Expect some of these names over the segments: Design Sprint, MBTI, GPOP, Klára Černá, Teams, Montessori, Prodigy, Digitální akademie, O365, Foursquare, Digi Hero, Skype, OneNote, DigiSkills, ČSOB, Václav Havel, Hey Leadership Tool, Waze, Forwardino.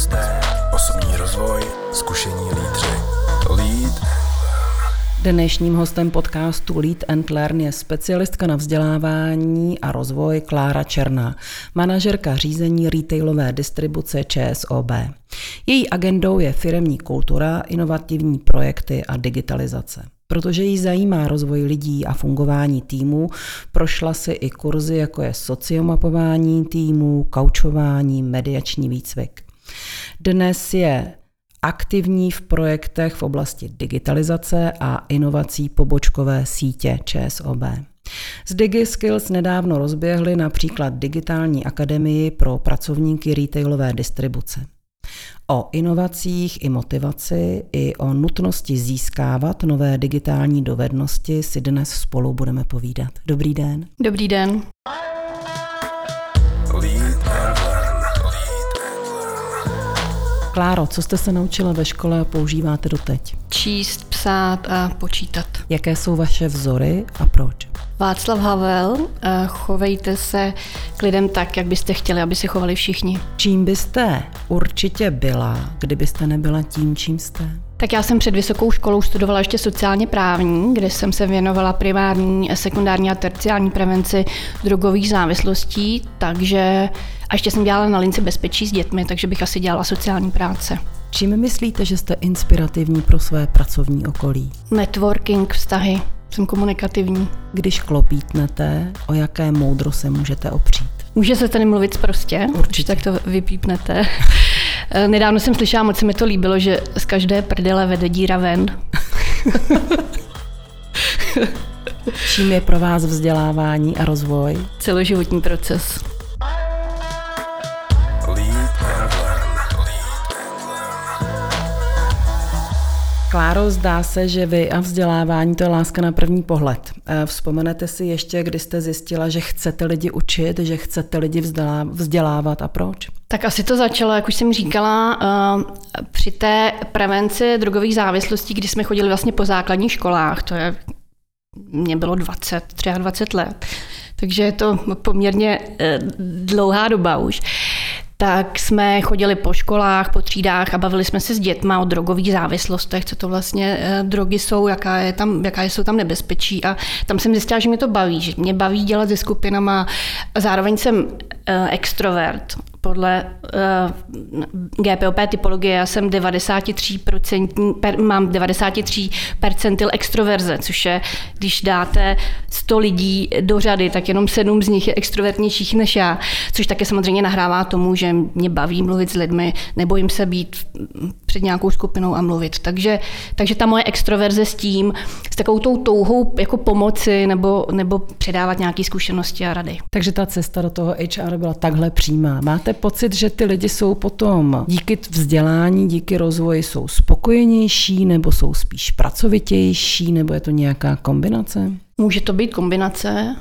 hosté, osobní rozvoj, zkušení lídři. Dnešním hostem podcastu Lead and Learn je specialistka na vzdělávání a rozvoj Klára Černá, manažerka řízení retailové distribuce ČSOB. Její agendou je firemní kultura, inovativní projekty a digitalizace. Protože ji zajímá rozvoj lidí a fungování týmů, prošla si i kurzy, jako je sociomapování týmů, koučování, mediační výcvik. Dnes je aktivní v projektech v oblasti digitalizace a inovací pobočkové sítě ČSOB. Z DigiSkills nedávno rozběhly například Digitální akademii pro pracovníky retailové distribuce. O inovacích i motivaci, i o nutnosti získávat nové digitální dovednosti si dnes spolu budeme povídat. Dobrý den. Dobrý den. Kláro, co jste se naučila ve škole a používáte doteď? Číst, psát a počítat. Jaké jsou vaše vzory a proč? Václav Havel, chovejte se k lidem tak, jak byste chtěli, aby se chovali všichni. Čím byste určitě byla, kdybyste nebyla tím, čím jste? Tak já jsem před vysokou školou studovala ještě sociálně právní, kde jsem se věnovala primární, sekundární a terciární prevenci drogových závislostí, takže a ještě jsem dělala na lince bezpečí s dětmi, takže bych asi dělala sociální práce. Čím myslíte, že jste inspirativní pro své pracovní okolí? Networking, vztahy, jsem komunikativní. Když klopítnete, o jaké moudro se můžete opřít? Může se tady mluvit sprostě, určitě, tak to vypípnete. Nedávno jsem slyšela, moc se mi to líbilo, že z každé prdele vede díra ven. Čím je pro vás vzdělávání a rozvoj? Celoživotní proces. Kláro, zdá se, že vy a vzdělávání to je láska na první pohled. Vzpomenete si ještě, kdy jste zjistila, že chcete lidi učit, že chcete lidi vzdělávat a proč? Tak asi to začalo, jak už jsem říkala, při té prevenci drogových závislostí, kdy jsme chodili vlastně po základních školách, to je, mě bylo 23 let, takže je to poměrně dlouhá doba už. Tak jsme chodili po školách, po třídách a bavili jsme se s dětma o drogových závislostech, co to vlastně drogy jsou, jaká jsou tam nebezpečí. A tam jsem zjistila, že mě to baví, že mě baví dělat se skupinama. Zároveň jsem extrovert. Podle GPOP typologie já jsem mám 93 percentil extroverze, což je, když dáte 100 lidí do řady, tak jenom 7 z nich je extrovertnějších než já, což také samozřejmě nahrává tomu, že mě baví mluvit s lidmi, nebojím se být před nějakou skupinou a mluvit. Takže ta moje extroverze s takovou tou touhou jako pomoci nebo předávat nějaké zkušenosti a rady. Takže ta cesta do toho HR byla takhle přímá. Máte pocit, že ty lidi jsou potom díky vzdělání, díky rozvoji jsou spokojenější, nebo jsou spíš pracovitější, nebo je to nějaká kombinace? Může to být kombinace,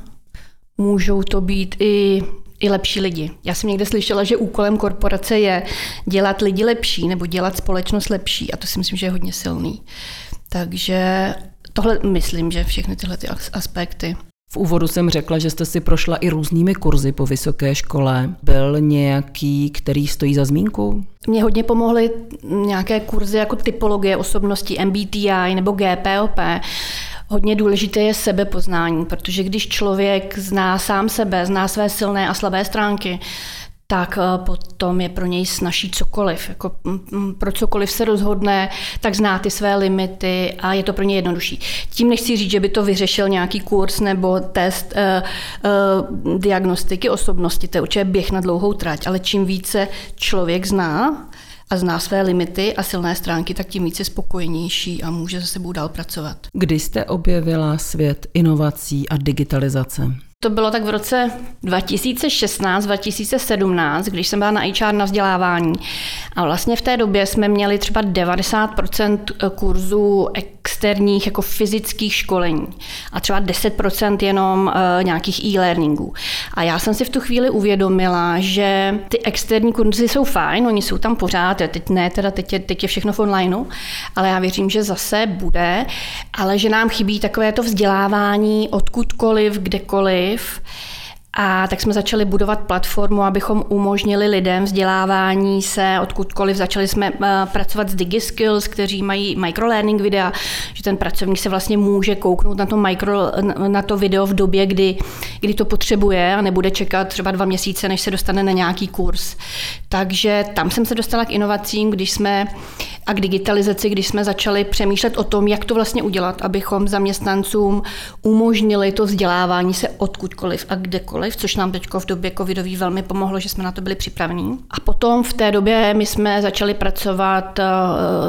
můžou to být i lepší lidi. Já jsem někde slyšela, že úkolem korporace je dělat lidi lepší nebo dělat společnost lepší a to si myslím, že je hodně silný. Takže tohle myslím, že všechny tyhle ty aspekty. V úvodu jsem řekla, že jste si prošla i různými kurzy po vysoké škole. Byl nějaký, který stojí za zmínku? Mně hodně pomohly nějaké kurzy jako typologie osobnosti, MBTI nebo GPOP. Hodně důležité je sebepoznání, protože když člověk zná sám sebe, zná své silné a slabé stránky, tak potom je pro něj snaží cokoliv. Jako pro cokoliv se rozhodne, tak zná ty své limity a je to pro něj jednodušší. Tím nechci říct, že by to vyřešil nějaký kurz nebo test diagnostiky osobnosti, to je určitě běh na dlouhou trať, ale čím více člověk zná a zná své limity a silné stránky, tak tím více spokojenější a může se sebou dál pracovat. Kdy jste objevila svět inovací a digitalizace? To bylo tak v roce 2016-2017, když jsem byla na HR na vzdělávání. A vlastně v té době jsme měli třeba 90% kurzů externích jako fyzických školení a třeba 10% jenom nějakých e-learningů. A já jsem si v tu chvíli uvědomila, že ty externí kurzy jsou fajn, oni jsou tam pořád, teď ne, teda teď je všechno v onlineu, ale já věřím, že zase bude, ale že nám chybí takové to vzdělávání odkudkoliv, kdekoliv, A tak jsme začali budovat platformu, abychom umožnili lidem vzdělávání se odkudkoliv. Začali jsme pracovat s DigiSkills, kteří mají microlearning videa, že ten pracovník se vlastně může kouknout na to, na to video v době, kdy to potřebuje a nebude čekat třeba 2 měsíce, než se dostane na nějaký kurz. Takže tam jsem se dostala k inovacím, k digitalizaci, když jsme začali přemýšlet o tom, jak to vlastně udělat, abychom zaměstnancům umožnili to vzdělávání se odkudkoliv a kdekoliv, což nám teď v době covidové velmi pomohlo, že jsme na to byli připravení. A potom v té době my jsme začali pracovat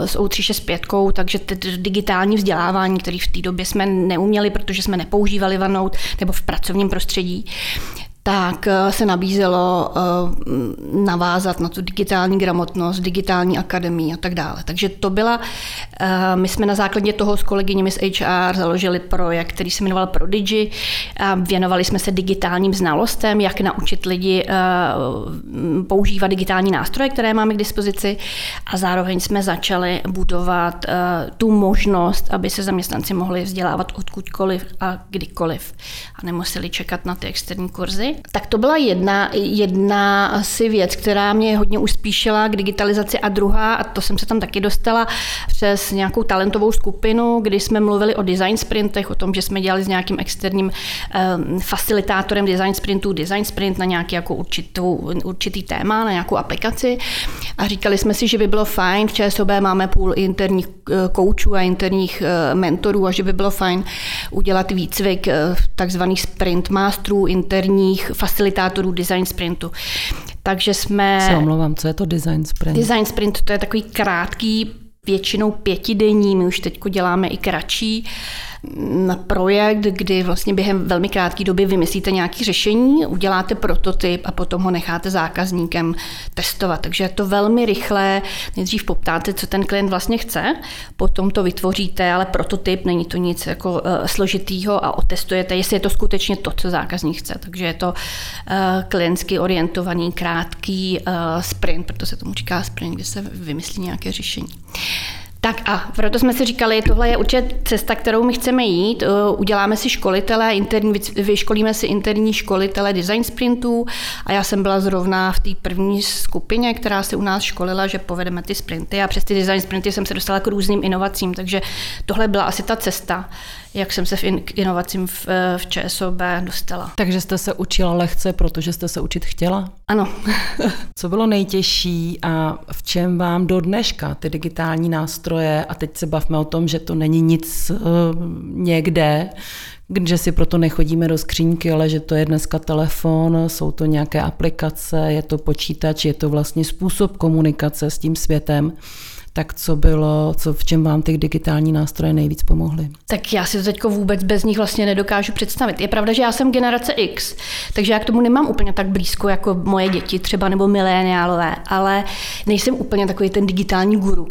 s O365, takže digitální vzdělávání, který v té době jsme neuměli, protože jsme nepoužívali OneNote nebo v pracovním prostředí, tak se nabízelo navázat na tu digitální gramotnost, digitální akademii a tak dále. Takže to byla, my jsme na základě toho s kolegyněmi z HR založili projekt, který se jmenoval Prodigy. Věnovali jsme se digitálním znalostem, jak naučit lidi používat digitální nástroje, které máme k dispozici, a zároveň jsme začali budovat tu možnost, aby se zaměstnanci mohli vzdělávat odkudkoliv a kdykoliv a nemuseli čekat na ty externí kurzy. Tak to byla jedna asi věc, která mě hodně uspíšila k digitalizaci, a druhá, a to jsem se tam taky dostala přes nějakou talentovou skupinu, kdy jsme mluvili o design sprintech, o tom, že jsme dělali s nějakým externím facilitátorem design sprintů, design sprint na nějaký jako určitý téma, na nějakou aplikaci, a říkali jsme si, že by bylo fajn, v ČSOB máme půl interních koučů a interních mentorů, a že by bylo fajn udělat výcvik takzvaných sprint masterů, interní facilitátorů design sprintu. Takže jsme... Se omlouvám, co je to design sprint? Design sprint, to je takový krátký, většinou 5denní, my už teď děláme i kratší projekt, kdy vlastně během velmi krátké doby vymyslíte nějaké řešení, uděláte prototyp a potom ho necháte zákazníkem testovat. Takže je to velmi rychlé, nejdřív poptáte, co ten klient vlastně chce, potom to vytvoříte, ale prototyp, není to nic jako složitýho, a otestujete, jestli je to skutečně to, co zákazník chce. Takže je to klientsky orientovaný, krátký sprint, proto se tomu říká sprint, kde se vymyslí nějaké řešení. Tak a proto jsme si říkali, tohle je určitě cesta, kterou my chceme jít, uděláme si školitele, vyškolíme si interní školitele design sprintů, a já jsem byla zrovna v té první skupině, která se u nás školila, že povedeme ty sprinty, a přes ty design sprinty jsem se dostala k různým inovacím, takže tohle byla asi ta cesta, jak jsem se k inovacím v ČSOB dostala. Takže jste se učila lehce, protože jste se učit chtěla? Ano. Co bylo nejtěžší a v čem vám do dneška ty digitální nástroje, a teď se bavme o tom, že to není nic někde, že si proto nechodíme do skříňky, ale že to je dneska telefon, jsou to nějaké aplikace, je to počítač, je to vlastně způsob komunikace s tím světem. Tak v čem vám ty digitální nástroje nejvíc pomohly? Tak já si to teď vůbec bez nich vlastně nedokážu představit. Je pravda, že já jsem generace X, takže já k tomu nemám úplně tak blízko jako moje děti třeba nebo mileniálové, ale nejsem úplně takový ten digitální guru,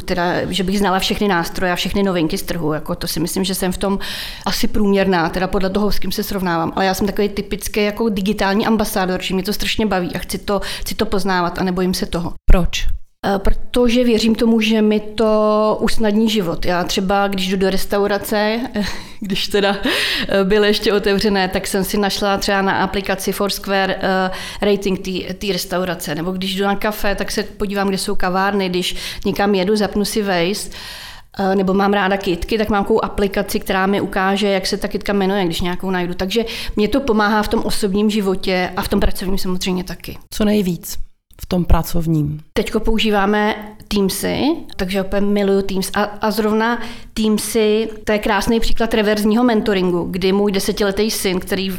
že bych znala všechny nástroje a všechny novinky z trhu. Jako to si myslím, že jsem v tom asi průměrná, teda podle toho, s kým se srovnávám, ale já jsem takový typický jako digitální ambasádor, že mě to strašně baví a chci to poznávat a nebojím se toho. Proč? Protože věřím tomu, že mi to usnadní život. Já třeba, když jdu do restaurace, když teda byly ještě otevřené, tak jsem si našla třeba na aplikaci Foursquare rating té restaurace. Nebo když jdu na kafe, tak se podívám, kde jsou kavárny. Když někam jedu, zapnu si Waze. Nebo mám ráda kytky, tak mám takovou aplikaci, která mi ukáže, jak se ta kytka jmenuje, když nějakou najdu. Takže mě to pomáhá v tom osobním životě a v tom pracovním samozřejmě taky. Co nejvíc? V tom pracovním. Teďko používáme Teamsy, takže opět miluju Teams. A zrovna Teamsy, to je krásný příklad reverzního mentoringu, kdy můj 10letý syn, který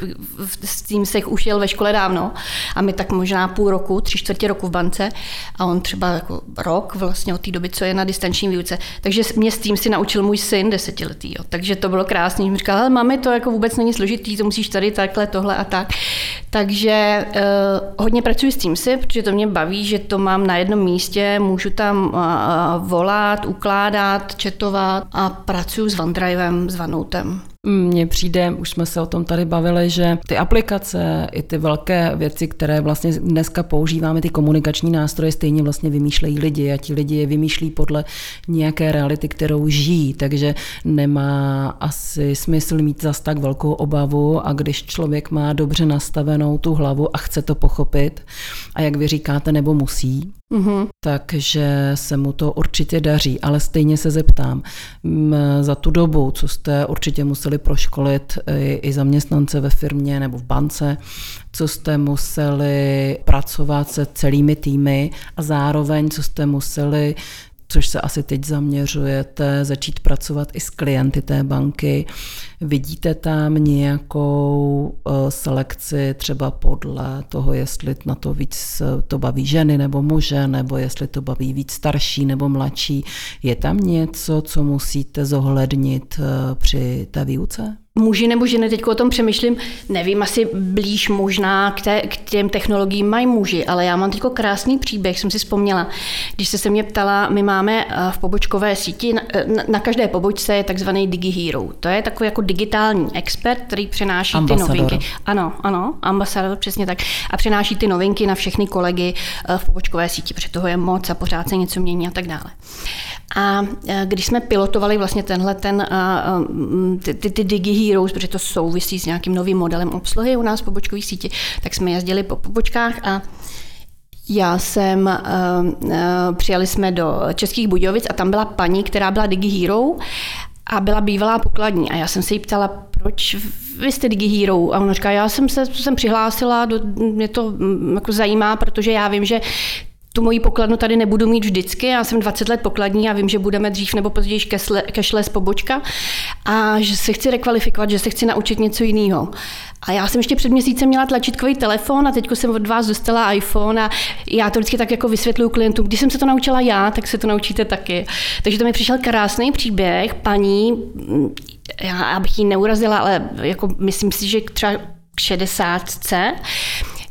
v Teamsech už jel ve škole dávno, a my tak možná 3/4 roku v bance, a on třeba jako rok vlastně od té doby, co je na distanční výuce. Takže mě s Teamsy naučil můj syn 10letý. Jo. Takže to bylo krásný. Říkal, ale mami, to jako vůbec není složitý, to musíš tady takhle, tohle a tak. Takže hodně pracuji s Teamsy, protože to mě baví, že to mám na jednom místě, můžu tam volat, ukládat, četovat, a pracuji s OneDrivem, s OneNotem. Mně přijde, už jsme se o tom tady bavili, že ty aplikace i ty velké věci, které vlastně dneska používáme, ty komunikační nástroje stejně vlastně vymýšlejí lidi a ti lidi je vymýšlí podle nějaké reality, kterou žijí, takže nemá asi smysl mít zas tak velkou obavu a když člověk má dobře nastavenou tu hlavu a chce to pochopit a jak vy říkáte, nebo musí, takže se mu to určitě daří, ale stejně se zeptám, za tu dobu, co jste určitě museli proškolit i zaměstnance ve firmě nebo v bance, co jste museli pracovat se celými týmy a zároveň, co jste museli, což se asi teď zaměřujete, začít pracovat i s klienty té banky. Vidíte tam nějakou selekci třeba podle toho, jestli na to víc to baví ženy nebo muže, nebo jestli to baví víc starší nebo mladší. Je tam něco, co musíte zohlednit při té výuce? Muži nebo ženy, teď o tom přemýšlím, nevím, asi blíž možná k těm technologiím mají muži, ale já mám teď krásný příběh, jsem si vzpomněla. Když jste se mě ptala, my máme v pobočkové síti, na každé pobočce je takzvaný Digi Hero. To je takový jako digitální expert, který přenáší ty novinky. Ano, ambasador, přesně tak. A přenáší ty novinky na všechny kolegy v pobočkové síti, protože toho je moc a pořád se něco mění a tak dále. A když jsme pilotovali vlastně ty Digi Heroes, protože to souvisí s nějakým novým modelem obsluhy u nás v pobočkových síti, tak jsme jezdili po pobočkách a přijeli jsme do Českých Budějovic a tam byla paní, která byla Digi Hero a byla bývalá pokladní. A já jsem se jí ptala, proč vy jste Digi Hero? A ona říká, já jsem přihlásila, mě to jako zajímá, protože já vím, že tu moji pokladnu tady nebudu mít vždycky, já jsem 20 let pokladní a vím, že budeme dřív nebo později cashless pobočka a že se chci rekvalifikovat, že se chci naučit něco jiného. A já jsem ještě před měsícem měla tlačítkový telefon a teď jsem od vás dostala iPhone a já to vždycky tak jako vysvětluju klientům, když jsem se to naučila já, tak se to naučíte taky. Takže to mi přišel krásný příběh, paní, já bych ji neurazila, ale jako myslím si, že třeba k 60.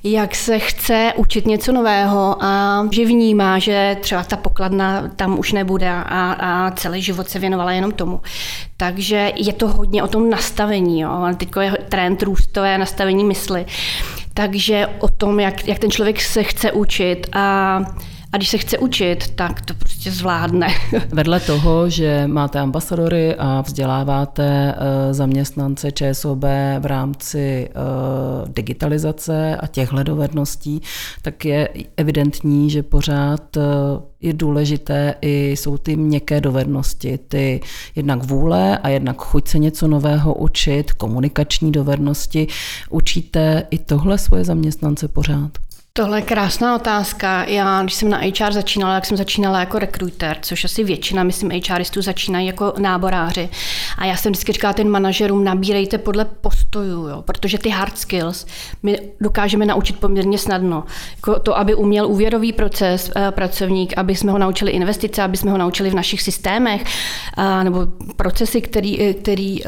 jak se chce učit něco nového a že vnímá, že třeba ta pokladna tam už nebude a celý život se věnovala jenom tomu. Takže je to hodně o tom nastavení, jo. Teď je trend růstové nastavení mysli. Takže o tom, jak ten člověk se chce učit a když se chce učit, tak to prostě zvládne. Vedle toho, že máte ambasadory a vzděláváte zaměstnance ČSOB v rámci digitalizace a těchto dovedností, tak je evidentní, že pořád je důležité i jsou ty měkké dovednosti, ty jednak vůle a jednak chuť se něco nového učit, komunikační dovednosti. Učíte i tohle svoje zaměstnance pořád? Tohle je krásná otázka. Já, když jsem na HR začínala, tak jsem začínala jako rekruter, což asi většina, myslím, HRistů začínají jako náboráři. A já jsem vždycky říkala těm manažerům, nabírejte podle postojů, jo, protože ty hard skills my dokážeme naučit poměrně snadno. Jako to, aby uměl úvěrový proces pracovník, aby jsme ho naučili investice, aby jsme ho naučili v našich systémech, nebo procesy, který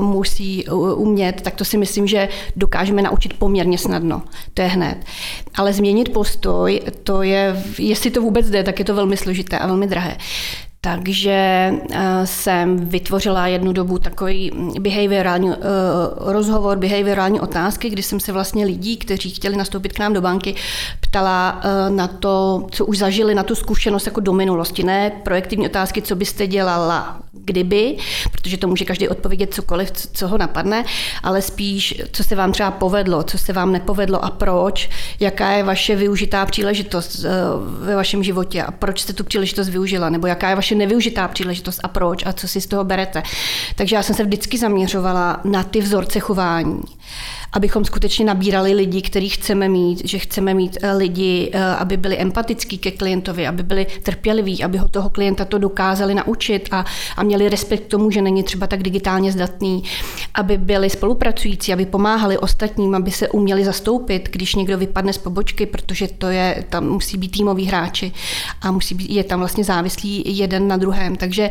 musí umět, tak to si myslím, že dokážeme naučit poměrně snadno. To je hned. Ale změnit postoj, to je, jestli to vůbec jde, tak je to velmi složité a velmi drahé. Takže jsem vytvořila jednu dobu takový behaviorální rozhovor, behaviorální otázky, kdy jsem se vlastně lidí, kteří chtěli nastoupit k nám do banky, ptala na to, co už zažili, na tu zkušenost jako do minulosti. Ne projektivní otázky, co byste dělala kdyby, protože to může každý odpovědět cokoliv, co ho napadne, ale spíš, co se vám třeba povedlo, co se vám nepovedlo a proč, jaká je vaše využitá příležitost ve vašem životě a proč jste tu příležitost využila, nebo jaká je vaše nevyužitá příležitost a proč a co si z toho berete. Takže já jsem se vždycky zaměřovala na ty vzorce chování, abychom skutečně nabírali lidi, který chceme mít, že chceme mít lidi, aby byli empatický ke klientovi, aby byli trpěliví, aby ho toho klienta to dokázali naučit a měli respekt k tomu, že není třeba tak digitálně zdatný, aby byli spolupracující, aby pomáhali ostatním, aby se uměli zastoupit, když někdo vypadne z pobočky, protože to je, tam musí být týmoví hráči a je tam vlastně závislý jeden na druhém, takže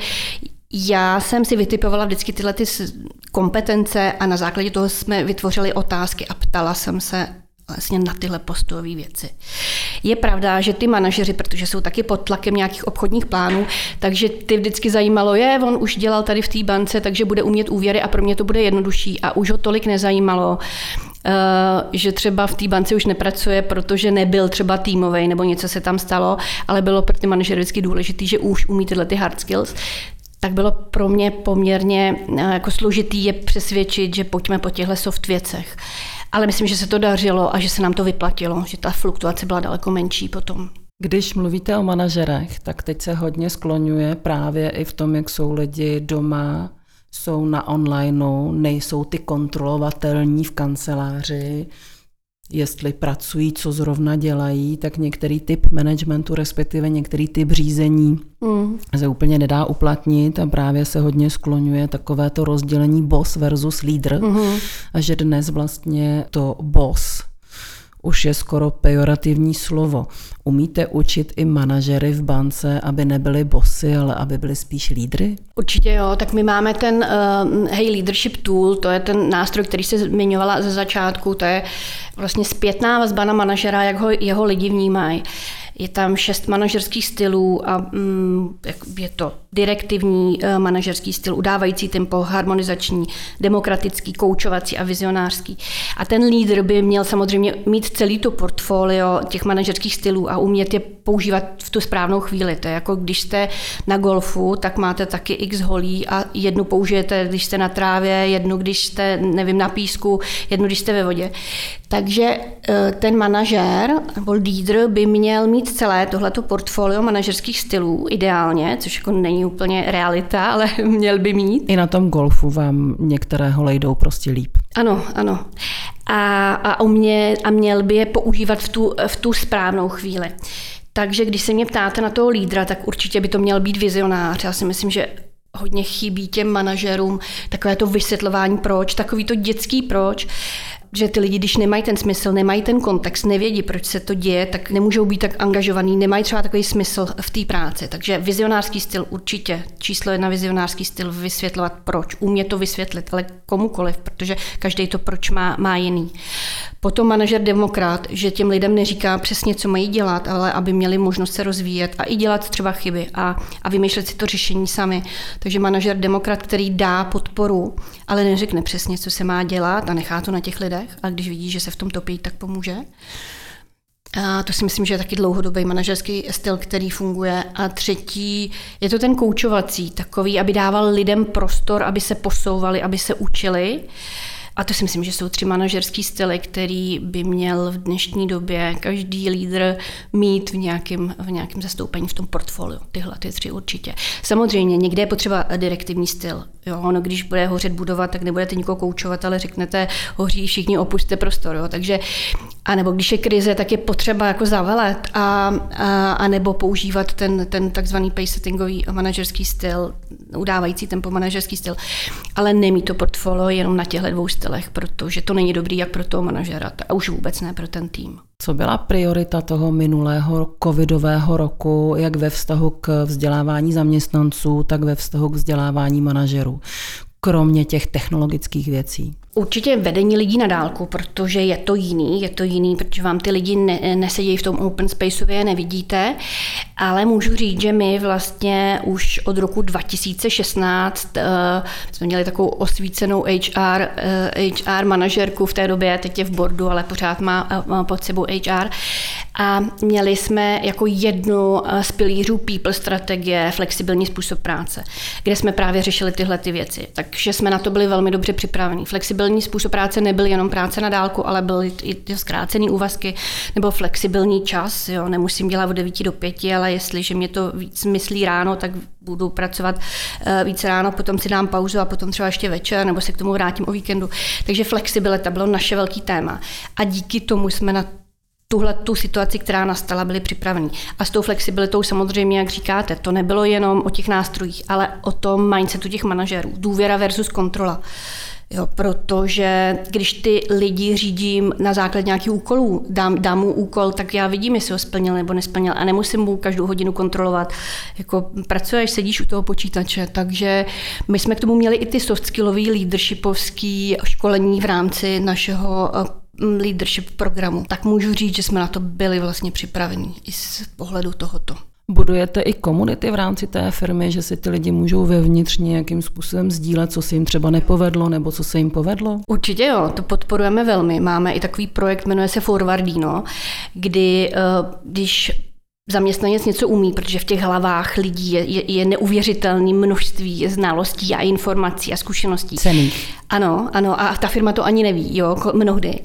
já jsem si vytipovala vždycky tyhle ty kompetence a na základě toho jsme vytvořili otázky a ptala jsem se vlastně na tyhle postové věci. Je pravda, že ty manažeři, protože jsou taky pod tlakem nějakých obchodních plánů, takže ty vždycky zajímalo je, on už dělal tady v té bance, takže bude umět úvěry a pro mě to bude jednodušší a už ho tolik nezajímalo, že třeba v té bance už nepracuje, protože nebyl třeba týmovej nebo něco se tam stalo, ale bylo pro ty manažery vždycky důležitý, že už umí tyhle ty hard skills. Tak bylo pro mě poměrně jako složitý je přesvědčit, že pojďme po těchto soft věcech. Ale myslím, že se to dařilo a že se nám to vyplatilo, že ta fluktuace byla daleko menší potom. Když mluvíte o manažerech, tak teď se hodně skloňuje právě i v tom, jak jsou lidi doma, jsou na onlineu, nejsou ty kontrolovatelní v kanceláři, jestli pracují, co zrovna dělají, tak některý typ managementu, respektive některý typ řízení se úplně nedá uplatnit a právě se hodně skloňuje takové to rozdělení boss versus leader a že dnes vlastně to boss už je skoro pejorativní slovo. Umíte učit i manažery v bance, aby nebyli bossy, ale aby byli spíš lídry? Určitě jo, tak my máme ten Hey Leadership Tool, to je ten nástroj, který se zmiňovala ze začátku, to je vlastně zpětná vazba na manažera, jak ho jeho lidi vnímají. Je tam 6 manažerských stylů a je to direktivní manažerský styl, udávající tempo, harmonizační, demokratický, koučovací a vizionářský. A ten lídr by měl samozřejmě mít celý to portfolio těch manažerských stylů a umět je používat v tu správnou chvíli. To je jako když jste na golfu, tak máte taky x holí a jednu použijete, když jste na trávě, jednu, když jste, nevím, na písku, jednu, když jste ve vodě. Takže ten manažér nebo lídr by měl mít celé tohleto portfolio manažerských stylů ideálně, což jako není úplně realita, ale měl by mít. I na tom golfu vám některého lejdou prostě líp. Ano, ano. A měl by je používat v tu správnou chvíli. Takže když se mě ptáte na toho lídra, tak určitě by to měl být vizionář. Já si myslím, že hodně chybí těm manažerům takové to vysvětlování proč, takový to dětský proč, že ty lidi, když nemají ten smysl, nemají ten kontext, nevědí, proč se to děje, tak nemůžou být tak angažovaní, nemají třeba takový smysl v té práci. Takže vizionářský styl určitě, číslo 1 vizionářský styl, vysvětlovat proč, umět to vysvětlit, ale komukoliv, protože každý to proč má jiný. Potom manažer demokrat, že těm lidem neříká přesně, co mají dělat, ale aby měli možnost se rozvíjet a i dělat třeba chyby a vymýšlet si to řešení sami. Takže manažer demokrat, který dá podporu, ale neřekne přesně, co se má dělat a nechá to na těch lidech. A když vidí, že se v tom topí, tak pomůže. A to si myslím, že je taky dlouhodobý manažerský styl, který funguje. A třetí, je to ten koučovací, takový, aby dával lidem prostor, aby se posouvali, aby se učili. A to si myslím, že jsou 3 manažerský styly, který by měl v dnešní době každý lídr mít v nějakém zastoupení v tom portfoliu. Tyhle ty 3 určitě. Samozřejmě někde je potřeba direktivní styl. Jo, no, když bude hořet budova, tak nebudete nikoho koučovat, ale řeknete hoří, všichni opusťte prostor. Jo. Takže, a nebo když je krize, tak je potřeba jako zavelet a nebo používat ten takzvaný pace-settingový manažerský styl, udávající tempo manažerský styl, ale nemí to portfolio jenom na těchto 2 stylech, protože to není dobrý jak pro toho manažera a už vůbec ne pro ten tým. Co byla priorita toho minulého covidového roku, jak ve vztahu k vzdělávání zaměstnanců, tak ve vztahu k vzdělávání manažerů, kromě těch technologických věcí? Určitě vedení lidí na dálku, protože je to jiný, protože vám ty lidi nesedějí v tom open spaceově, nevidíte, ale můžu říct, že my vlastně už od roku 2016 jsme měli takovou osvícenou HR manažerku v té době, teď je v boardu, ale pořád má pod sebou HR, a měli jsme jako jednu z pilířů people strategie flexibilní způsob práce, kde jsme právě řešili tyhle ty věci, takže jsme na to byli velmi dobře připraveni. Flexibilní způsob práce nebyl jenom práce na dálku, ale byly i zkrácený úvazky nebo flexibilní čas. Jo. Nemusím dělat od 9 do 5, ale jestliže mě to víc myslí ráno, tak budu pracovat víc ráno, potom si dám pauzu a potom třeba ještě večer, nebo se k tomu vrátím o víkendu. Takže flexibilita bylo naše velký téma. A díky tomu jsme na tuhle tu situaci, která nastala, byli připraveni. A s tou flexibilitou samozřejmě, jak říkáte, to nebylo jenom o těch nástrojích, ale o tom mindsetu těch manažerů. Důvěra versus kontrola. Jo, protože když ty lidi řídím na základě nějakých úkolů, dám mu úkol, tak já vidím, jestli ho splnil nebo nesplnil a nemusím mu každou hodinu kontrolovat. Jako pracuješ, sedíš u toho počítače, takže my jsme k tomu měli i ty soft skillový leadershipovský školení v rámci našeho leadership programu, tak můžu říct, že jsme na to byli vlastně připraveni i z pohledu tohoto. Budujete i komunity v rámci té firmy, že si ty lidi můžou vevnitř nějakým způsobem sdílet, co se jim třeba nepovedlo nebo co se jim povedlo? Určitě jo, to podporujeme velmi. Máme i takový projekt, jmenuje se Forwardino, kdy když zaměstnanec něco umí, protože v těch hlavách lidí je neuvěřitelné množství znalostí a informací a zkušeností. Cených. Ano, a ta firma to ani neví, jo, mnohdy.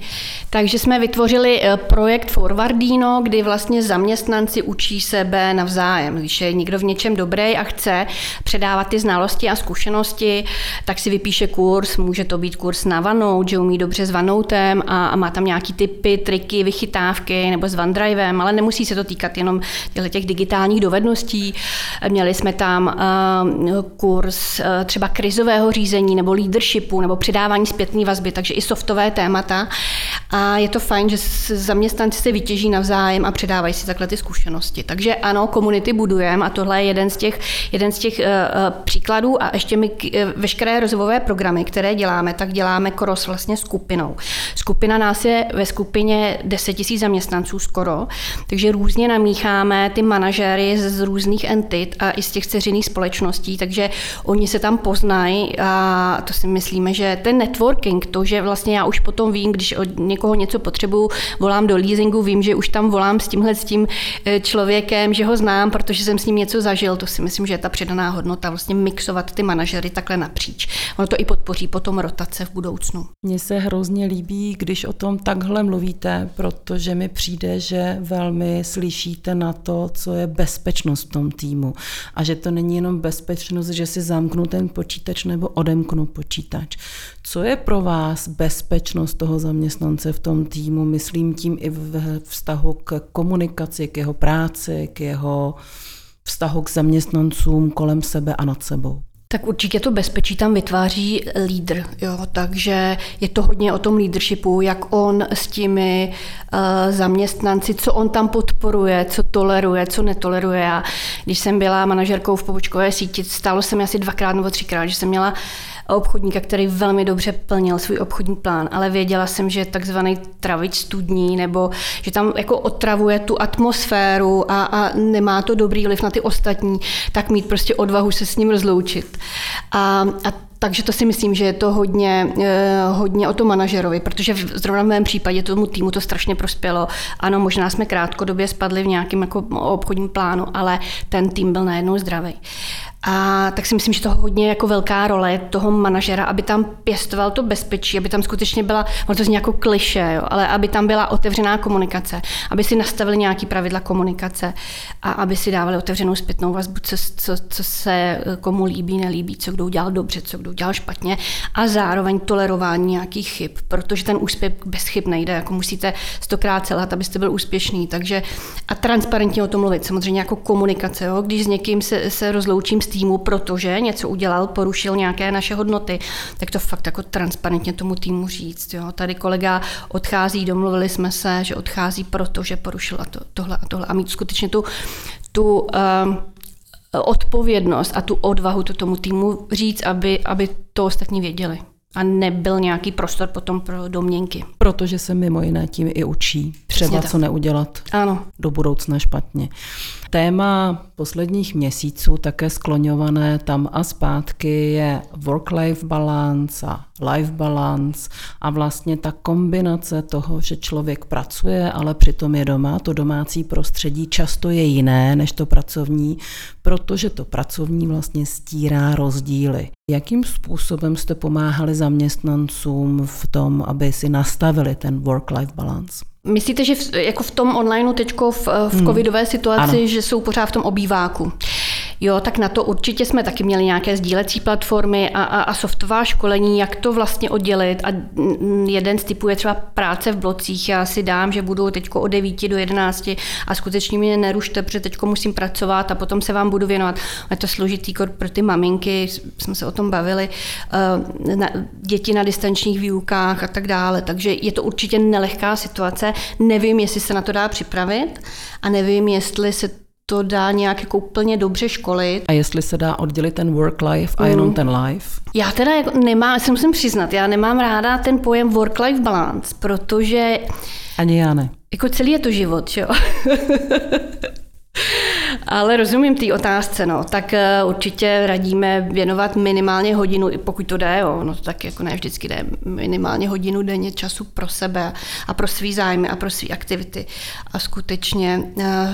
Takže jsme vytvořili projekt Forwardino, kdy vlastně zaměstnanci učí sebe navzájem. Když je někdo v něčem dobrý a chce předávat ty znalosti a zkušenosti, tak si vypíše kurz, může to být kurz na OneNote, že umí dobře s OneNotem a má tam nějaký tipy, triky, vychytávky nebo s OneDrivem, ale nemusí se to týkat jenom těch digitálních dovedností. Měli jsme tam kurz třeba krizového řízení nebo leadershipu nebo předávání zpětné vazby, takže i softové témata. A je to fajn, že zaměstnanci se vytěží navzájem a předávají si takhle ty zkušenosti. Takže ano, komunity budujeme a tohle je jeden z těch příkladů. A ještě my veškeré rozvojové programy, které děláme, tak děláme cross vlastně skupinou. Skupina nás je ve skupině 10 000 zaměstnanců skoro, takže různě namícháme ty manažéry z různých entit a i z těch dceřiných společností, takže oni se tam poznají a to si myslíme, že ten networking, to, že vlastně já už potom vím, když od někoho něco potřebuju, volám do leasingu, vím, že už tam volám s tím člověkem, že ho znám, protože jsem s ním něco zažil, to si myslím, že je ta přidaná hodnota, vlastně mixovat ty manažery takhle napříč. Ono to i podpoří potom rotace v budoucnu. Mně se hrozně líbí, když o tom takhle mluvíte, protože mi přijde, že velmi slyšíte na to, co je bezpečnost v tom týmu a že to není jenom bezpečnost, že si zamknu ten počítač nebo odemknu počítač. Co je pro vás bezpečnost toho zaměstnance v tom týmu? Myslím tím i ve vztahu k komunikaci, k jeho práci, k jeho vztahu k zaměstnancům kolem sebe a nad sebou. Tak určitě to bezpečí tam vytváří lídr, jo, takže je to hodně o tom leadershipu, jak on s těmi zaměstnanci, co on tam podporuje, co toleruje, co netoleruje. A když jsem byla manažerkou v pobočkové síti, stalo se mi asi 2x nebo 3x, že jsem měla obchodníka, který velmi dobře plnil svůj obchodní plán, ale věděla jsem, že je takzvaný travič studní, nebo že tam jako otravuje tu atmosféru a nemá to dobrý vliv na ty ostatní, tak mít prostě odvahu se s ním rozloučit. Takže to si myslím, že je to hodně o tom manažerovi, protože zrovna v mém případě tomu týmu to strašně prospělo. Ano, možná jsme krátkodobě spadli v nějakém jako obchodním plánu, ale ten tým byl najednou zdravý. A tak si myslím, že to hodně jako velká role toho manažera, aby tam pěstoval to bezpečí, aby tam skutečně byla, ono to zní jako klišé, jo, ale aby tam byla otevřená komunikace, aby si nastavili nějaký pravidla komunikace a aby si dávali otevřenou zpětnou vazbu, co se komu líbí, nelíbí, co kdo udělal dobře, co kdo udělal špatně a zároveň tolerování nějakých chyb, protože ten úspěch bez chyb nejde, jako musíte 100x selhat, abyste byl úspěšný, takže a transparentně o tom mluvit, samozřejmě jako komunikace, jo, když s někým se rozloučím týmu, protože něco udělal, porušil nějaké naše hodnoty, tak to fakt jako transparentně tomu týmu říct. Jo. Tady kolega odchází, domluvili jsme se, že odchází, protože porušil tohle. A mít skutečně tu odpovědnost a tu odvahu to tomu týmu říct, aby to ostatní věděli. A nebyl nějaký prostor potom pro domněnky. Protože se mimo jiné tím i učí. Třeba co neudělat do budoucna špatně. Téma posledních měsíců, také skloňované tam a zpátky, je work-life balance a life balance a vlastně ta kombinace toho, že člověk pracuje, ale přitom je doma, to domácí prostředí často je jiné než to pracovní, protože to pracovní vlastně stírá rozdíly. Jakým způsobem jste pomáhali zaměstnancům v tom, aby si nastavili ten work-life balance? Myslíte, že jako v tom onlineu teďko v covidové situaci, že jsou pořád v tom obýváku? Jo, tak na to určitě jsme taky měli nějaké sdílecí platformy a softová školení, jak to vlastně oddělit. A jeden z typů je třeba práce v blocích. Já si dám, že budu teďko od 9 do 11 a skutečně mě nerušte, protože teďko musím pracovat a potom se vám budu věnovat. Je to složitý pro ty maminky, jsme se o tom bavili, děti na distančních výukách a tak dále. Takže je to určitě nelehká situace. Nevím, jestli se na to dá připravit a nevím, jestli se to dá nějak jako úplně dobře školit. A jestli se dá oddělit ten work-life a jenom ten life? Já teda jako nemám, se musím přiznat, já nemám ráda ten pojem work-life balance, protože... Ani já ne. Jako celý je to život, jo? Ale rozumím té otázce, no. Tak určitě radíme věnovat minimálně hodinu, i pokud to jde, jo. No to tak jako ne vždycky jde, minimálně hodinu denně času pro sebe a pro svý zájmy a pro svý aktivity. A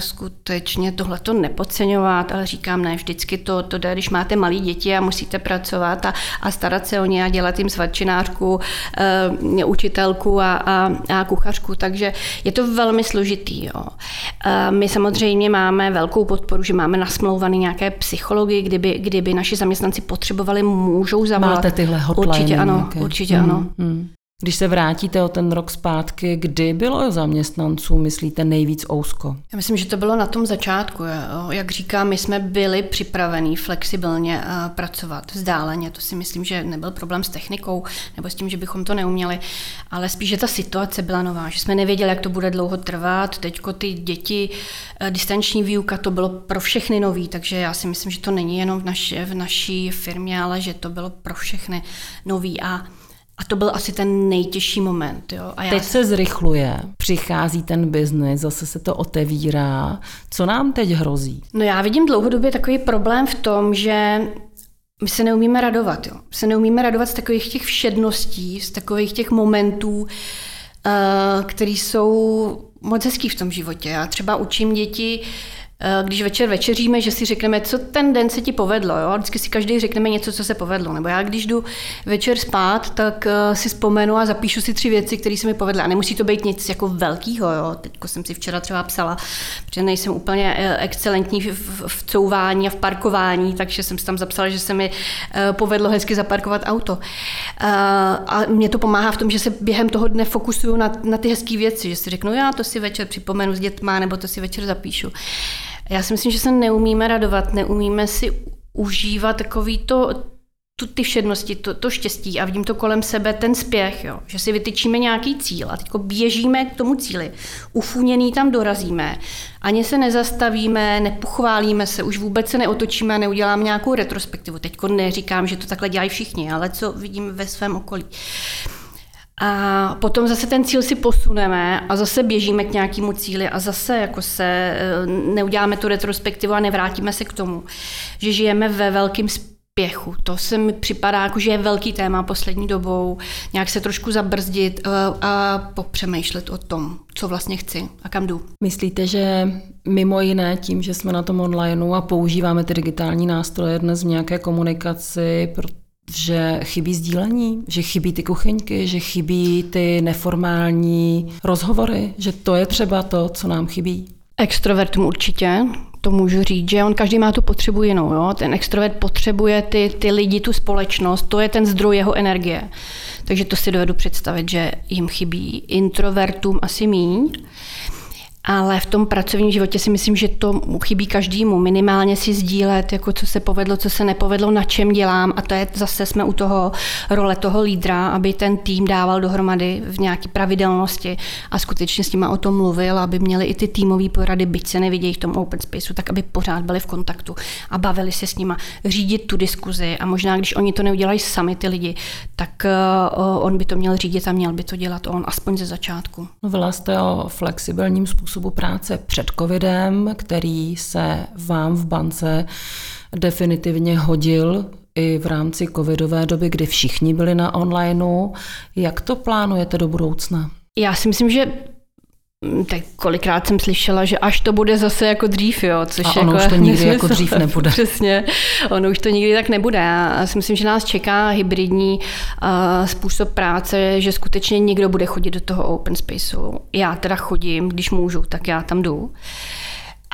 skutečně tohle to nepodceňovat, ale říkám, ne vždycky to jde, když máte malé děti a musíte pracovat a starat se o ně a dělat jim svačinářku, učitelku a kuchařku, takže je to velmi složitý, jo. My samozřejmě máme velkou podporu, že máme nasmlouvané nějaké psychology, kdyby naši zaměstnanci potřebovali, můžou zavolat. Máte tyhle hotline? Určitě ano, nějaké. Určitě ano. Když se vrátíte o ten rok zpátky, kdy bylo zaměstnanců, myslíte, nejvíc ousko? Já myslím, že to bylo na tom začátku. Jak říkám, my jsme byli připraveni flexibilně pracovat vzdáleně. To si myslím, že nebyl problém s technikou nebo s tím, že bychom to neuměli, ale spíš, že ta situace byla nová, že jsme nevěděli, jak to bude dlouho trvat. Teďko ty děti, distanční výuka, to bylo pro všechny nový, takže já si myslím, že to není jenom v naší firmě, ale že to bylo pro všechny nový a to byl asi ten nejtěžší moment. Jo? A teď se zrychluje, přichází ten biznis, zase se to otevírá. Co nám teď hrozí? No já vidím dlouhodobě takový problém v tom, že my se neumíme radovat. Jo? Se neumíme radovat z takových těch všedností, z takových těch momentů, které jsou moc hezký v tom životě. Já třeba učím děti, když večer večeříme, že si řekneme, co ten den se ti povedlo. Jo? Vždycky si každý řekneme něco, co se povedlo. Nebo já, když jdu večer spát, tak si vzpomenu a zapíšu si 3 věci, které se mi povedly. A nemusí to být nic jako velkýho. Jo? Teďko jsem si včera třeba psala, protože nejsem úplně excelentní v couvání a v parkování, takže jsem si tam zapsala, že se mi povedlo hezky zaparkovat auto. A mě to pomáhá v tom, že se během toho dne fokusuju na ty hezké věci, že si řeknu, já to si večer připomenu s dětma, nebo to si večer zapíšu. Já si myslím, že se neumíme radovat, neumíme si užívat takový ty všednosti, to štěstí a vidím to kolem sebe, ten spěch, jo? Že si vytyčíme nějaký cíl a teď běžíme k tomu cíli, ufuněný tam dorazíme, ani se nezastavíme, nepochválíme se, už vůbec se neotočíme a neuděláme nějakou retrospektivu. Teď neříkám, že to takhle dělají všichni, ale co vidím ve svém okolí. A potom zase ten cíl si posuneme a zase běžíme k nějakému cíli a zase jako se neuděláme tu retrospektivu a nevrátíme se k tomu, že žijeme ve velkém spěchu. To se mi připadá, jako, že je velký téma poslední dobou, nějak se trošku zabrzdit a popřemýšlet o tom, co vlastně chci a kam jdu. Myslíte, že mimo jiné tím, že jsme na tom onlineu a používáme ty digitální nástroje dnes v nějaké komunikaci, že chybí sdílení, že chybí ty kuchyňky, že chybí ty neformální rozhovory, že to je třeba to, co nám chybí? Extrovertům určitě, to můžu říct, že on každý má tu potřebu jinou. Jo? Ten extrovert potřebuje ty lidi, tu společnost, to je ten zdroj jeho energie. Takže to si dovedu představit, že jim chybí. Introvertům asi míň. Ale v tom pracovním životě si myslím, že to chybí každému. Minimálně si sdílet, jako co se povedlo, co se nepovedlo, na čem dělám. A to je zase jsme u toho role toho lídra, aby ten tým dával dohromady v nějaké pravidelnosti a skutečně s nima o tom mluvil, aby měli i ty týmové porady, byť se nevidějí v tom open spaceu, tak aby pořád byli v kontaktu a bavili se s nima, řídit tu diskuzi. A možná, když oni to neudělají sami ty lidi, tak on by to měl řídit a měl by to dělat on, aspoň ze začátku. Mluvila jste o flexibilním způsobu práce před covidem, který se vám v bance definitivně hodil i v rámci covidové doby, kdy všichni byli na onlineu. Jak to plánujete do budoucna? Já si myslím, že tak kolikrát jsem slyšela, že až to bude zase jako dřív, jo, což a ono jako, už to nikdy jako dřív nebude. Přesně, ono už to nikdy tak nebude. Já si myslím, že nás čeká hybridní způsob práce, že skutečně někdo bude chodit do toho open spaceu. Já teda chodím, když můžu, tak já tam jdu.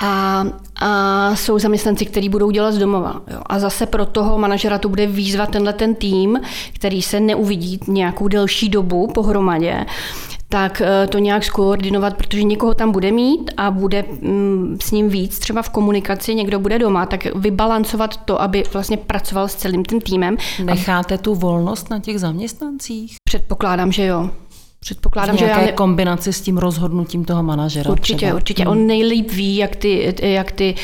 A jsou zaměstnanci, kteří budou dělat z domova. Jo. A zase pro toho manažera to bude výzva tenhle ten tým, který se neuvidí nějakou delší dobu pohromadě, tak to nějak skoordinovat, protože někoho tam bude mít a bude s ním víc, třeba v komunikaci, někdo bude doma, tak vybalancovat to, aby vlastně pracoval s celým tím týmem. Necháte tu volnost na těch zaměstnancích? Předpokládám, že jo. Předpokládám, že nějaké kombinaci s tím rozhodnutím toho manažera. Určitě. On nejlíp ví, jak ty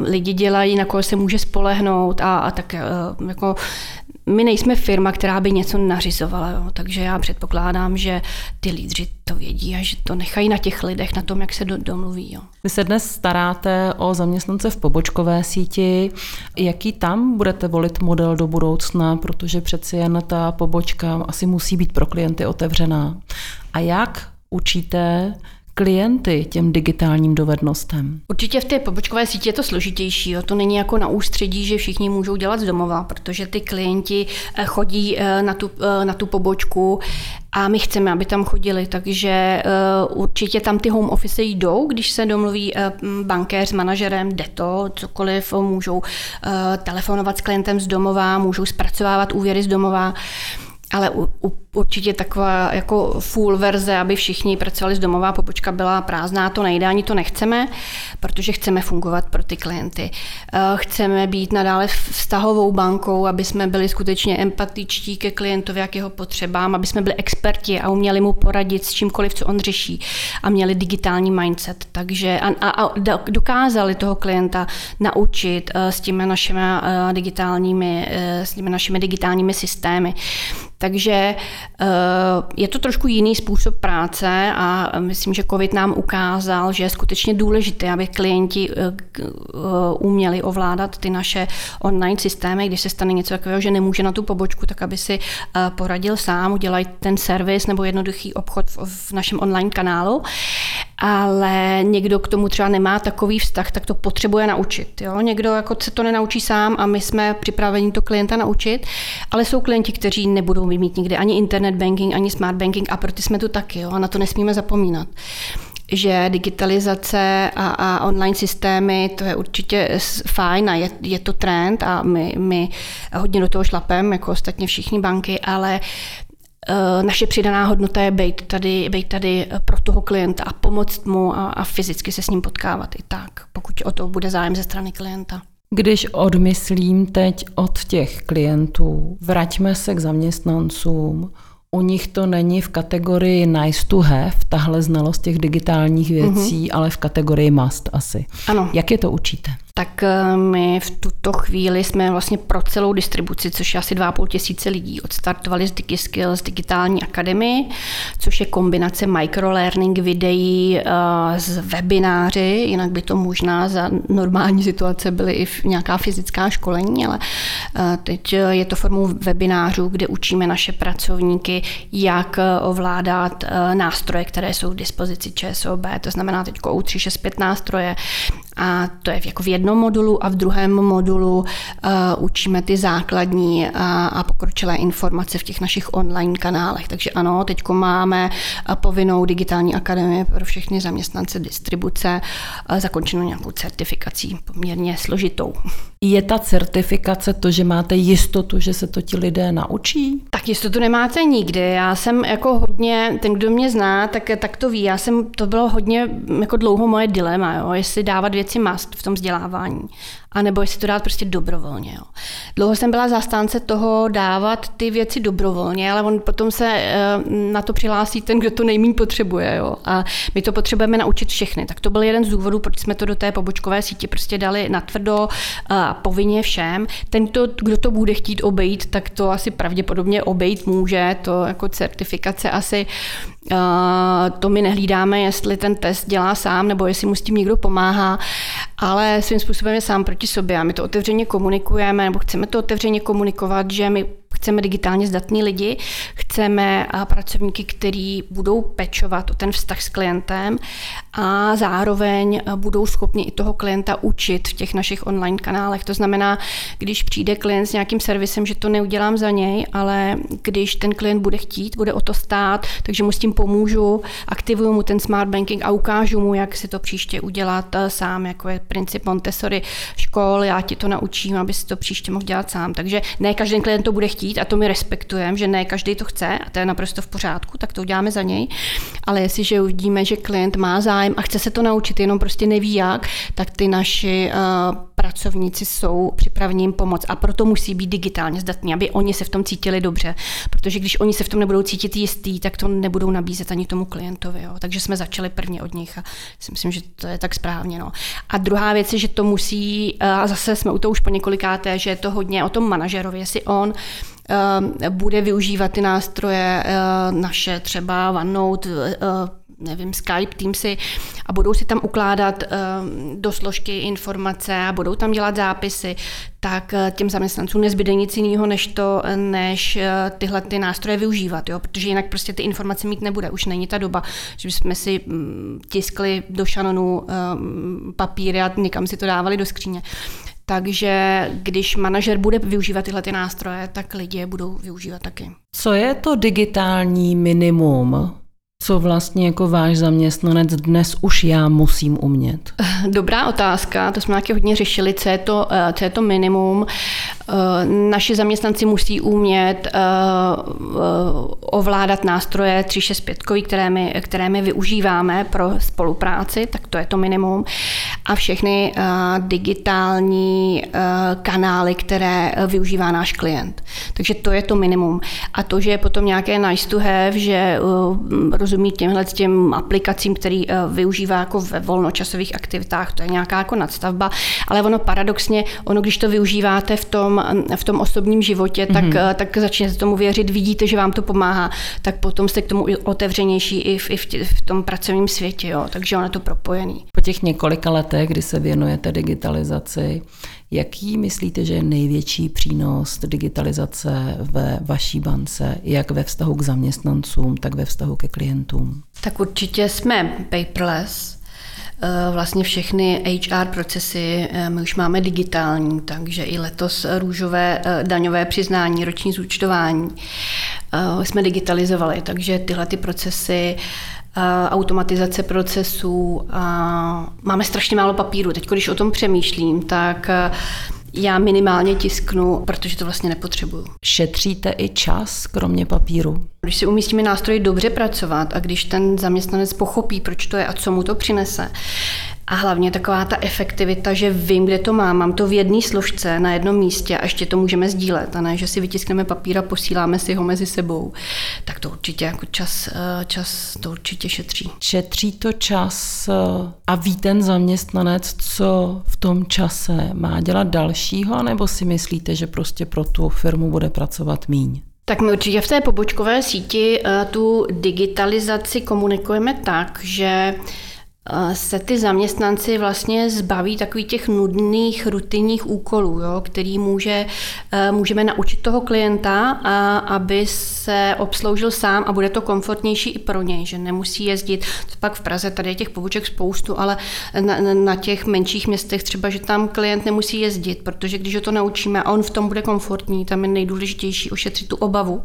lidi dělají, na koho se může spolehnout a tak jako... My nejsme firma, která by něco nařizovala, jo. Takže já předpokládám, že ty lídři to vědí a že to nechají na těch lidech, na tom, jak se domluví. Jo. Vy se dnes staráte o zaměstnance v pobočkové síti. Jaký tam budete volit model do budoucna, protože přeci jen ta pobočka asi musí být pro klienty otevřená. A jak učíte klienty těm digitálním dovednostem? Určitě v té pobočkové síti je to složitější. Jo. To není jako na ústředí, že všichni můžou dělat z domova, protože ty klienti chodí na tu pobočku a my chceme, aby tam chodili. Takže určitě tam ty home office jdou, když se domluví bankéř s manažerem, jde to, cokoliv, můžou telefonovat s klientem z domova, můžou zpracovávat úvěry z domova. Ale určitě taková jako full verze, aby všichni pracovali z domova, pobočka byla prázdná, to nejde, ani to nechceme, protože chceme fungovat pro ty klienty. Chceme být nadále vztahovou bankou, aby jsme byli skutečně empatičtí ke klientovi, jak jeho potřebám, aby jsme byli experti a uměli mu poradit s čímkoliv, co on řeší a měli digitální mindset. Takže a dokázali toho klienta naučit s těmi našimi digitálními systémy. Takže je to trošku jiný způsob práce a myslím, že COVID nám ukázal, že je skutečně důležité, aby klienti uměli ovládat ty naše online systémy, když se stane něco takového, že nemůže na tu pobočku, tak aby si poradil sám, udělají ten servis nebo jednoduchý obchod v našem online kanálu. Ale někdo k tomu třeba nemá takový vztah, tak to potřebuje naučit. Jo? Někdo jako se to nenaučí sám a my jsme připraveni to klienta naučit, ale jsou klienti, kteří nebudou mít nikdy ani internet banking, ani smart banking a proto jsme tu taky, jo? A na to nesmíme zapomínat. Že digitalizace a online systémy, to je určitě fajn a je to trend a my hodně do toho šlapem, jako ostatně všichni banky, ale naše přidaná hodnota je být tady pro toho klienta a pomoct mu a fyzicky se s ním potkávat i tak, pokud o to bude zájem ze strany klienta. Když odmyslím teď od těch klientů, vraťme se k zaměstnancům, u nich to není v kategorii nice to have, tahle znalost těch digitálních věcí, ale v kategorii must asi. Ano. Jak je to učíte? Tak my v tuto chvíli jsme vlastně pro celou distribuci, což je asi 2,5 tisíce lidí, odstartovali z DigiSkills, Digitální akademie, což je kombinace microlearning videí z webináři, jinak by to možná za normální situace byly i nějaká fyzická školení, ale teď je to formou webinářů, kde učíme naše pracovníky, jak ovládat nástroje, které jsou k dispozici ČSOB, to znamená teď O365 nástroje, a to je jako v jednom modulu a v druhém modulu učíme ty základní a pokročilé informace v těch našich online kanálech. Takže ano, teďko máme povinnou Digitální akademii pro všechny zaměstnance distribuce zakončenou nějakou certifikací, poměrně složitou. Je ta certifikace to, že máte jistotu, že se to ti lidé naučí? Tak jistotu nemáte nikdy. Já jsem jako hodně, ten, kdo mě zná, tak to ví. To bylo hodně jako dlouho moje dilema, jo? Jestli dávat věci must v tom vzdělávání, anebo jestli to dát prostě dobrovolně. Jo. Dlouho jsem byla zastánce toho dávat ty věci dobrovolně, ale on potom se na to přihlásí ten, kdo to nejméně potřebuje. Jo. A my to potřebujeme naučit všechny. Tak to byl jeden z důvodů, proč jsme to do té pobočkové sítě prostě dali natvrdo a povinně všem. Tento, kdo to bude chtít obejít, tak to asi pravděpodobně obejít může, to jako certifikace asi. To my nehlídáme, jestli ten test dělá sám, nebo jestli mu s tím někdo pomáhá, ale svým způsobem je sám proti sobě a my to otevřeně komunikujeme, nebo chceme to otevřeně komunikovat, že my chceme digitálně zdatný lidi, chceme pracovníky, kteří budou pečovat o ten vztah s klientem a zároveň budou schopni i toho klienta učit v těch našich online kanálech. To znamená, když přijde klient s nějakým servisem, že to neudělám za něj, ale když ten klient bude chtít, bude o to stát, takže mu s tím pomůžu, aktivuju mu ten smart banking a ukážu mu, jak si to příště udělat sám, jako je princip Montessori škol, já ti to naučím, aby si to příště mohl dělat sám. Takže ne každý klient to bude chtít a to my respektujeme, že ne každý to chce a to je naprosto v pořádku, tak to uděláme za něj. Ale jestliže uvidíme, že klient má zájem a chce se to naučit, jenom prostě neví jak, tak ty naši pracovníci jsou připraveni jim pomoct. A proto musí být digitálně zdatní, aby oni se v tom cítili dobře. Protože když oni se v tom nebudou cítit jistý, tak to nebudou nabízet ani tomu klientovi. Jo. Takže jsme začali prvně od nich a si myslím, že to je tak správně. No. A druhá věc je, že to musí, a zase jsme u toho už po několikáté, že je to hodně o tom manažerovi, jestli on bude využívat ty nástroje naše, třeba OneNote, nevím, Skype, Teamsy a budou si tam ukládat do složky informace a budou tam dělat zápisy, tak těm zaměstnancům nezbyde nic jiného, než tyhle ty nástroje využívat, jo? Protože jinak prostě ty informace mít nebude. Už není ta doba, že bychom si tiskli do šanonu papíry a někam si to dávali do skříně. Takže když manažer bude využívat tyhle ty nástroje, tak lidi je budou využívat taky. Co je to digitální minimum? Co vlastně jako váš zaměstnanec dnes už já musím umět? Dobrá otázka, to jsme taky hodně řešili, co je to minimum. Naši zaměstnanci musí umět ovládat nástroje 365, které my využíváme pro spolupráci, tak to je to minimum. A všechny digitální kanály, které využívá náš klient. Takže to je to minimum. A to, že je potom nějaké nice to have, že rozumí těm aplikacím, který využívá jako ve volnočasových aktivitách, to je nějaká jako nadstavba, ale ono paradoxně, když to využíváte v tom osobním životě, tak začnete tomu věřit, vidíte, že vám to pomáhá, tak potom jste k tomu otevřenější i v tom pracovním světě, jo, takže ono je to propojený. Po těch několika letech, kdy se věnujete digitalizaci, jaký myslíte, že je největší přínos digitalizace ve vaší bance, jak ve vztahu k zaměstnancům, tak ve vztahu ke klientům? Tak určitě jsme paperless. Vlastně všechny HR procesy my už máme digitální, takže i letos růžové daňové přiznání, roční zúčtování jsme digitalizovali, takže tyhle ty procesy, automatizace procesů, máme strašně málo papíru. Teď, když o tom přemýšlím, tak já minimálně tisknu, protože to vlastně nepotřebuju. Šetříte i čas, kromě papíru? Když si umí s těmi nástroji dobře pracovat a když ten zaměstnanec pochopí, proč to je a co mu to přinese, a hlavně taková ta efektivita, že vím, kde to mám to v jedné složce na jednom místě a ještě to můžeme sdílet, a ne, že si vytiskneme papír a posíláme si ho mezi sebou, tak to určitě jako čas to určitě šetří. Šetří to čas a ví ten zaměstnanec, co v tom čase má dělat dalšího, nebo si myslíte, že prostě pro tu firmu bude pracovat míň? Tak my určitě v té pobočkové síti tu digitalizaci komunikujeme tak, že se ty zaměstnanci vlastně zbaví takových těch nudných, rutinních úkolů, jo, který můžeme naučit toho klienta, aby se obsloužil sám a bude to komfortnější i pro něj, že nemusí jezdit. Pak v Praze tady je těch poboček spoustu, ale na těch menších městech třeba, že tam klient nemusí jezdit, protože když ho to naučíme a on v tom bude komfortní, tam je nejdůležitější ošetřit tu obavu.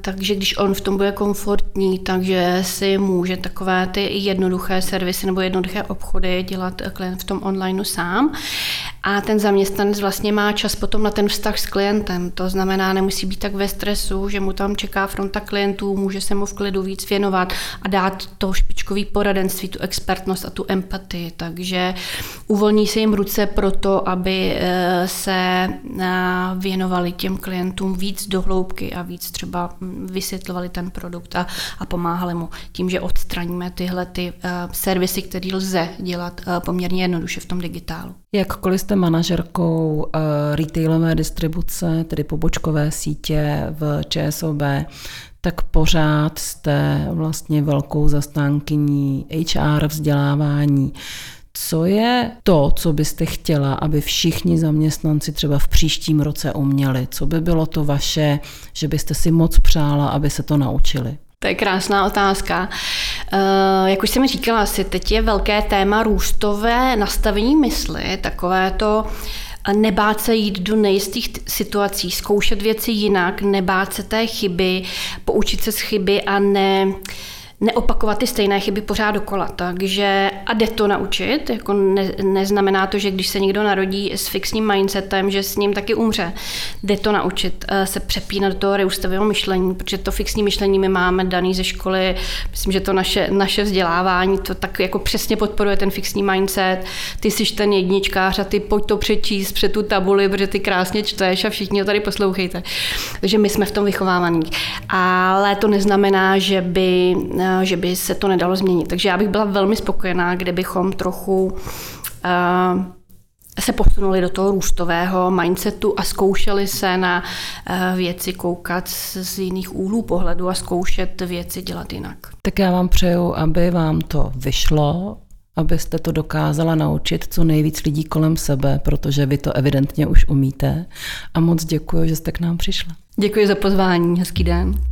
Takže když on v tom bude komfortní, takže si může takové ty jednoduché servisy nebo jednoduché obchody dělat klient v tom onlineu sám. A ten zaměstnanec vlastně má čas potom na ten vztah s klientem. To znamená, nemusí být tak ve stresu, že mu tam čeká fronta klientů, může se mu v klidu víc věnovat a dát to špičkový poradenství, tu expertnost a tu empatii. Takže uvolní se jim ruce pro to, aby se věnovali těm klientům víc do hloubky a víc třeba vysvětlovali ten produkt a pomáhali mu tím, že odstraníme tyhle ty servisy, které lze dělat poměrně jednoduše v tom digitálu. Jakkoliv jste manažerkou retailové distribuce, tedy pobočkové sítě v ČSOB, tak pořád jste vlastně velkou zastánkyní HR vzdělávání. Co je to, co byste chtěla, aby všichni zaměstnanci třeba v příštím roce uměli? Co by bylo to vaše, že byste si moc přála, aby se to naučili? To je krásná otázka. Jak už jsem říkala, asi teď je velké téma růstové nastavení mysli, takové to nebát se jít do nejistých situací, zkoušet věci jinak, nebát se té chyby, poučit se z chyby a ne... neopakovat ty stejné chyby pořád dokola. Takže a jde to naučit, jako neznamená to, že když se někdo narodí s fixním mindsetem, že s ním taky umře. Jde to naučit se přepínat do toho reústavého myšlení, protože to fixní myšlení my máme daný ze školy, myslím, že to naše vzdělávání to tak jako přesně podporuje ten fixní mindset. Ty jsi ten jedničkář a ty pojď to přečíst před tu tabuli, protože ty krásně čteš a všichni ho tady poslouchejte. Takže my jsme v tom vychovávaní. Ale to neznamená, že by se to nedalo změnit. Takže já bych byla velmi spokojená, kdybychom trochu se posunuli do toho růstového mindsetu a zkoušeli se na věci koukat z jiných úhlů pohledu a zkoušet věci dělat jinak. Tak já vám přeju, aby vám to vyšlo, abyste to dokázala naučit co nejvíc lidí kolem sebe, protože vy to evidentně už umíte. A moc děkuji, že jste k nám přišla. Děkuji za pozvání, hezký den.